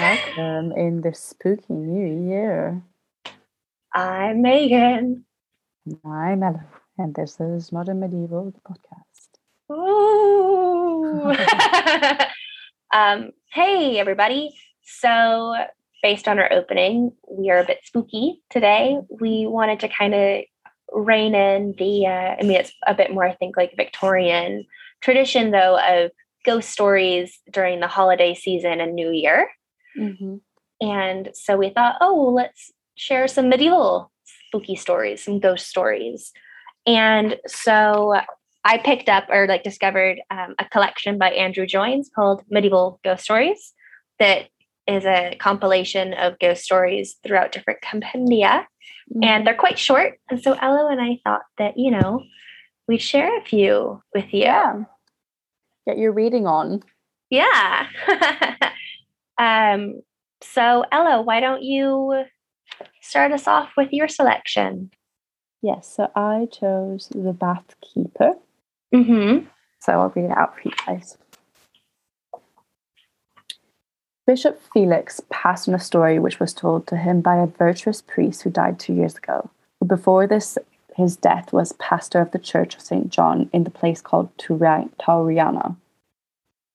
Welcome in the spooky new year. I'm Megan. And I'm Ellen. And this is Modern Medieval Podcast. Ooh! Hey, everybody. So, based on our opening, we are a bit spooky today. We wanted to kind of rein in the, it's a bit more, I think, like Victorian tradition, though, of ghost stories during the holiday season and New Year. Mm-hmm. And so we thought, let's share some medieval spooky stories, some ghost stories. And so I picked up or discovered a collection by Andrew Jones called Medieval Ghost Stories that is a compilation of ghost stories throughout different compendia. Mm-hmm. And they're quite short. And so Elo and I thought that, we'd share a few with you. Yeah. Get your reading on. Yeah. So, Ella, why don't you start us off with your selection? Yes, so I chose The Bath Keeper. Mm-hmm. So I'll read it out for you guys. Bishop Felix passed on a story which was told to him by a virtuous priest who died 2 years ago. Before this, his death was pastor of the Church of Saint John in the place called Tauriana.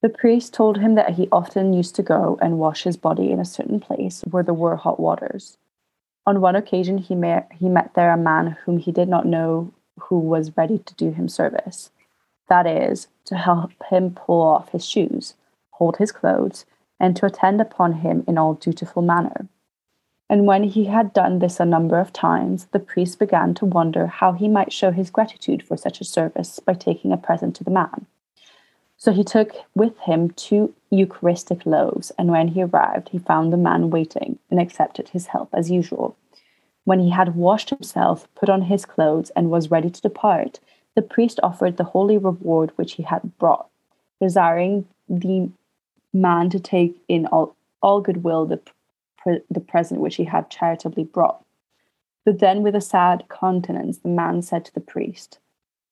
The priest told him that he often used to go and wash his body in a certain place where there were hot waters. On one occasion, he met there a man whom he did not know who was ready to do him service. That is, to help him pull off his shoes, hold his clothes, and to attend upon him in all dutiful manner. And when he had done this a number of times, the priest began to wonder how he might show his gratitude for such a service by taking a present to the man. So he took with him 2 Eucharistic loaves, and when he arrived, he found the man waiting and accepted his help as usual. When he had washed himself, put on his clothes, and was ready to depart, the priest offered the holy reward which he had brought, desiring the man to take in all goodwill the present which he had charitably brought. But then with a sad countenance, the man said to the priest,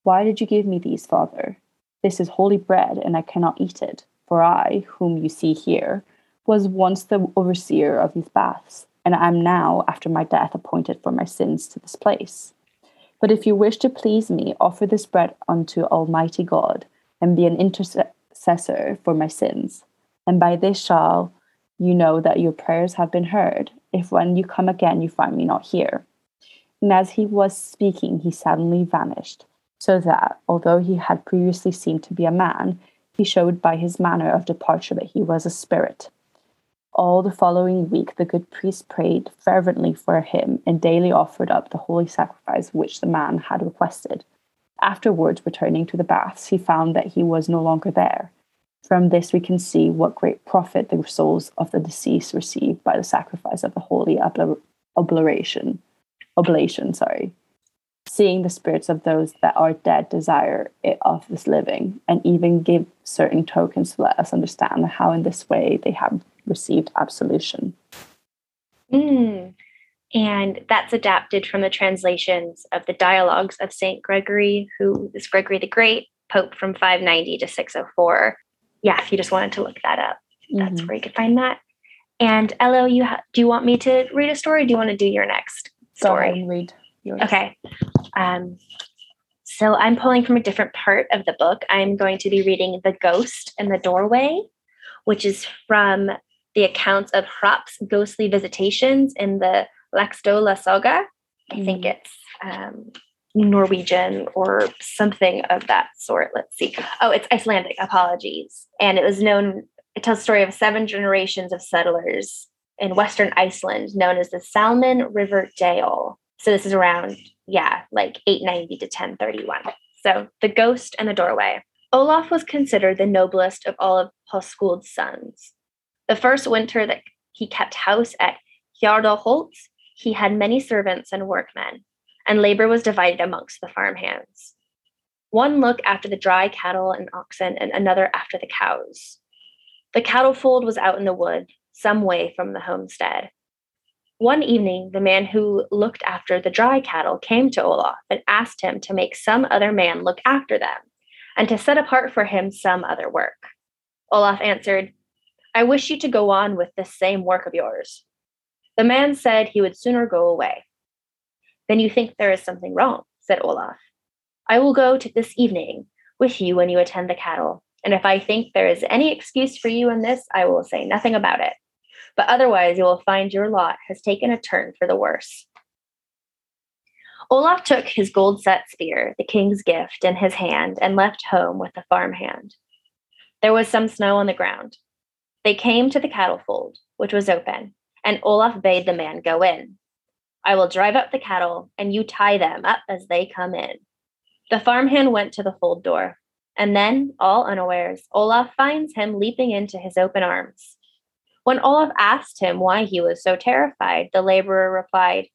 "Why did you give me these, father? This is holy bread, and I cannot eat it, for I, whom you see here, was once the overseer of these baths, and I am now, after my death, appointed for my sins to this place. But if you wish to please me, offer this bread unto Almighty God, and be an intercessor for my sins, and by this shall you know that your prayers have been heard, if when you come again you find me not here." And as he was speaking, he suddenly vanished, so that, although he had previously seemed to be a man, he showed by his manner of departure that he was a spirit. All the following week the good priest prayed fervently for him, and daily offered up the holy sacrifice which the man had requested. Afterwards, returning to the baths, he found that he was no longer there. From this we can see what great profit the souls of the deceased received by the sacrifice of the holy oblation. Seeing the spirits of those that are dead desire it of this living, and even give certain tokens to let us understand how in this way they have received absolution. And that's adapted from the translations of the Dialogues of St. Gregory, who is Gregory the Great, Pope from 590 to 604. Yeah, if you just wanted to look that up, that's where you could find that. And Elo, do you want me to read a story? Or do you want to do your next story? Go ahead and read yours. Okay. So I'm pulling from a different part of the book. I'm going to be reading The Ghost in the Doorway, which is from the accounts of Hrapp's ghostly visitations in the Laxtola Saga. I think it's Norwegian or something of that sort. Let's see. Oh, it's Icelandic. Apologies. And it was known, it tells the story of 7 generations of settlers in Western Iceland known as the Salmon River Dale. So this is around, 890 to 1031. So The Ghost and the Doorway. Olaf was considered the noblest of all of Hoskuld's sons. The first winter that he kept house at Hjardholt, he had many servants and workmen, and labor was divided amongst the farmhands. One look after the dry cattle and oxen, and another after the cows. The cattle fold was out in the wood, some way from the homestead. One evening, the man who looked after the dry cattle came to Olaf and asked him to make some other man look after them, and to set apart for him some other work. Olaf answered, I wish you to go on with this same work of yours. The man said he would sooner go away. Then you think there is something wrong, said Olaf. I will go to this evening with you when you attend the cattle, and if I think there is any excuse for you in this, I will say nothing about it. But otherwise you will find your lot has taken a turn for the worse. Olaf took his gold-set spear, the king's gift, in his hand and left home with the farmhand. There was some snow on the ground. They came to the cattle fold, which was open, and Olaf bade the man go in. I will drive up the cattle, and you tie them up as they come in. The farmhand went to the fold door, and then, all unawares, Olaf finds him leaping into his open arms. When Olaf asked him why he was so terrified, the laborer replied,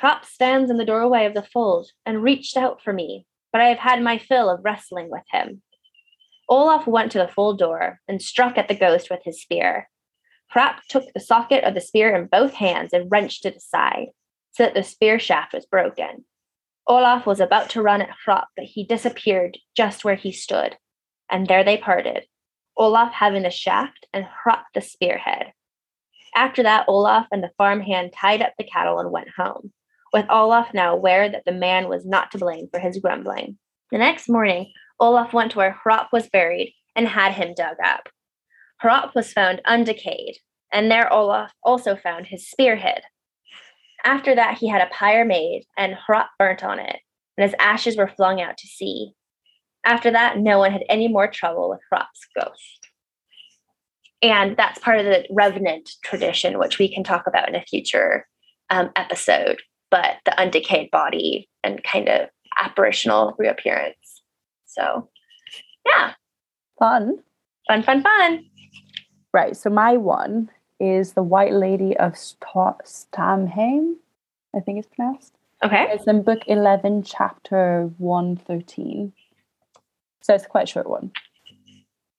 Hrapp stands in the doorway of the fold and reached out for me, but I have had my fill of wrestling with him. Olaf went to the fold door and struck at the ghost with his spear. Hrapp took the socket of the spear in both hands and wrenched it aside, so that the spear shaft was broken. Olaf was about to run at Hrapp, but he disappeared just where he stood, and there they parted, Olaf having the shaft and Hrapp the spearhead. After that, Olaf and the farmhand tied up the cattle and went home, with Olaf now aware that the man was not to blame for his grumbling. The next morning, Olaf went to where Hrapp was buried and had him dug up. Hrapp was found undecayed, and there Olaf also found his spearhead. After that, he had a pyre made, and Hrapp burnt on it, and his ashes were flung out to sea. After that, no one had any more trouble with Hrapp's ghost. And that's part of the revenant tradition, which we can talk about in a future episode. But the undecayed body and kind of apparitional reappearance. So, yeah. Fun. Fun, fun, fun. Right. So my one is the White Lady of Stammheim, I think it's pronounced. Okay. It's in book 11, chapter 113. So it's quite a short one.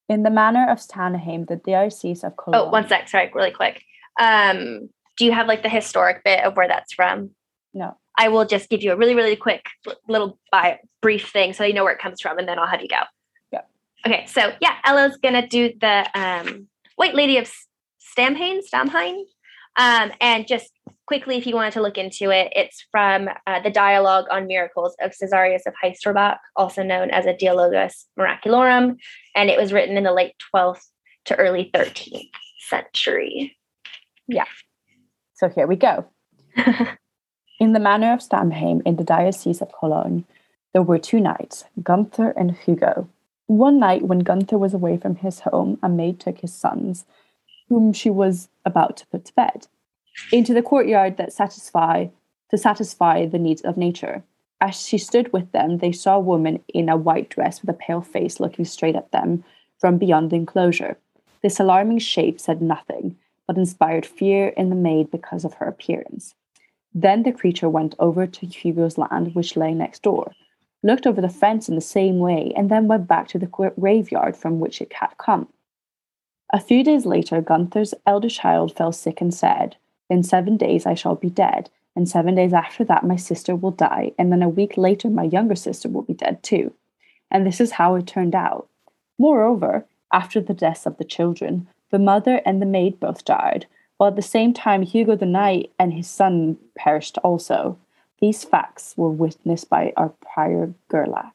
In the manor of Stammheim, the Diocese of Cologne. Oh, one sec. Sorry, really quick. Do you have like the historic bit of where that's from? No. I will just give you a really, really quick little brief thing so you know where it comes from, and then I'll have you go. Yeah. Okay, so yeah, Ella's going to do the White Lady of Stammheim. And just quickly, if you wanted to look into it, it's from the Dialogue on Miracles of Caesarius of Heisterbach, also known as a Dialogus Miraculorum, and it was written in the late 12th to early 13th century. Yeah. So here we go. In the manor of Stammheim in the Diocese of Cologne, there were two knights, Gunther and Hugo. One night when Gunther was away from his home, a maid took his sons, whom she was about to put to bed, into the courtyard to satisfy the needs of nature. As she stood with them, they saw a woman in a white dress with a pale face looking straight at them from beyond the enclosure. This alarming shape said nothing, but inspired fear in the maid because of her appearance. Then the creature went over to Hugo's land, which lay next door, looked over the fence in the same way, and then went back to the graveyard from which it had come. A few days later, Gunther's elder child fell sick and said, "In 7 days I shall be dead, and 7 days after that my sister will die, and then a week later my younger sister will be dead too." And this is how it turned out. Moreover, after the deaths of the children, the mother and the maid both died, while at the same time Hugo the knight and his son perished also. These facts were witnessed by our prior Gerlach.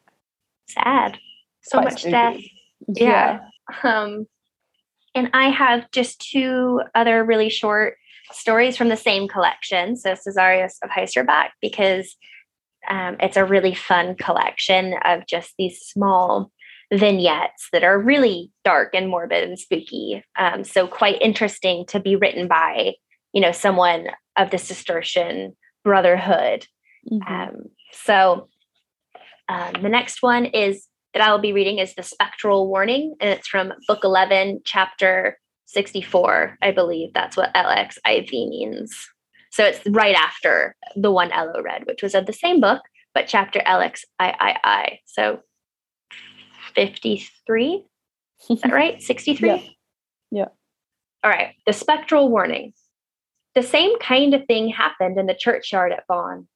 Sad. So much death. Yeah. And I have just two other really short stories from the same collection. So Caesarius of Heisterbach, because it's a really fun collection of just these small vignettes that are really dark and morbid and spooky. So quite interesting to be written by, someone of the Cistercian Brotherhood. Mm-hmm. The next one that I'll be reading is The Spectral Warning, and it's from book 11, chapter 64. I believe that's what LXIV means. So it's right after the one Elo read, which was of the same book, but chapter LXIII. So 53? Is that right? 63? Yeah. All right. The Spectral Warning. The same kind of thing happened in the churchyard at Vaughan.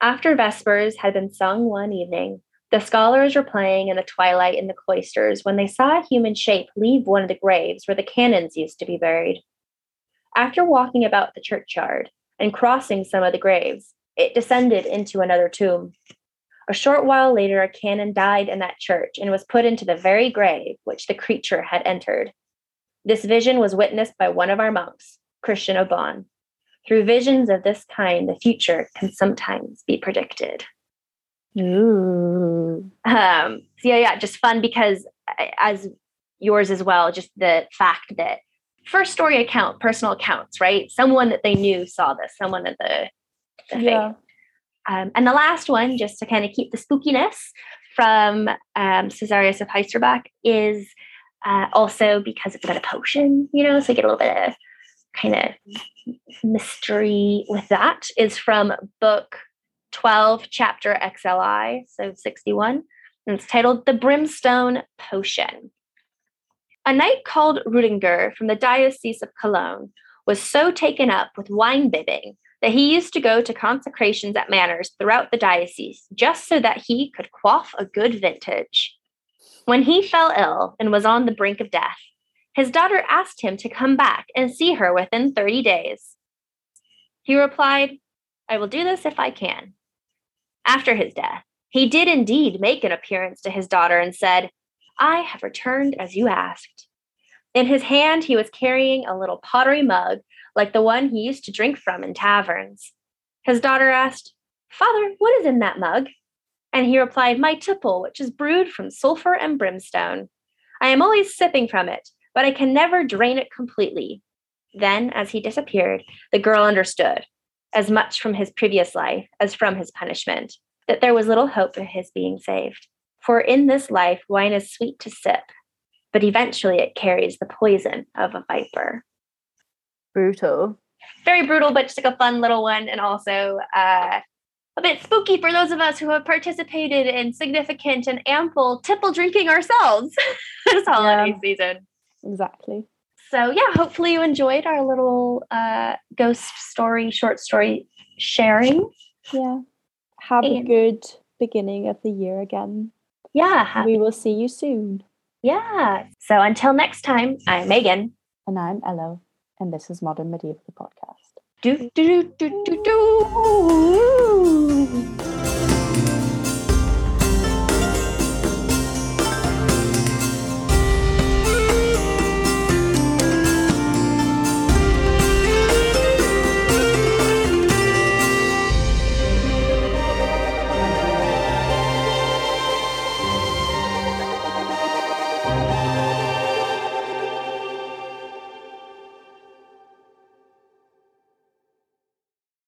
After Vespers had been sung one evening, The scholars were playing in the twilight in the cloisters when they saw a human shape leave one of the graves where the canons used to be buried. After walking about the churchyard and crossing some of the graves, it descended into another tomb. A short while later, a canon died in that church and was put into the very grave which the creature had entered. This vision was witnessed by one of our monks, Christian Obon. Through visions of this kind, the future can sometimes be predicted. Ooh. Just fun because, as yours as well, just the fact that first story account, personal accounts, right? Someone that they knew saw this, someone at the thing. And the last one, just to kind of keep the spookiness from Caesarius of Heisterbach, is also because it's about a potion, so you get a little bit of kind of mystery with that, is from book 12, chapter XLI, so 61, and it's titled The Brimstone Potion. A knight called Rudinger from the Diocese of Cologne was so taken up with wine bibbing that he used to go to consecrations at manors throughout the diocese just so that he could quaff a good vintage. When he fell ill and was on the brink of death, his daughter asked him to come back and see her within 30 days. He replied, "I will do this if I can." After his death, he did indeed make an appearance to his daughter and said, "I have returned as you asked." In his hand, he was carrying a little pottery mug like the one he used to drink from in taverns. His daughter asked, "Father, what is in that mug?" And he replied, "My tipple, which is brewed from sulfur and brimstone. I am always sipping from it, but I can never drain it completely." Then, as he disappeared, the girl understood, as much from his previous life as from his punishment, that there was little hope of his being saved. For in this life, wine is sweet to sip, but eventually it carries the poison of a viper. Brutal. Very brutal, but just like a fun little one, and also a bit spooky for those of us who have participated in significant and ample tipple drinking ourselves this holiday season. Exactly. So hopefully you enjoyed our little ghost story, short story sharing. Yeah. Have a good beginning of the year again. Yeah. We will see you soon. Yeah. So until next time, I'm Megan. And I'm Ello. And this is Modern Medieval Podcast. Do do do do do do.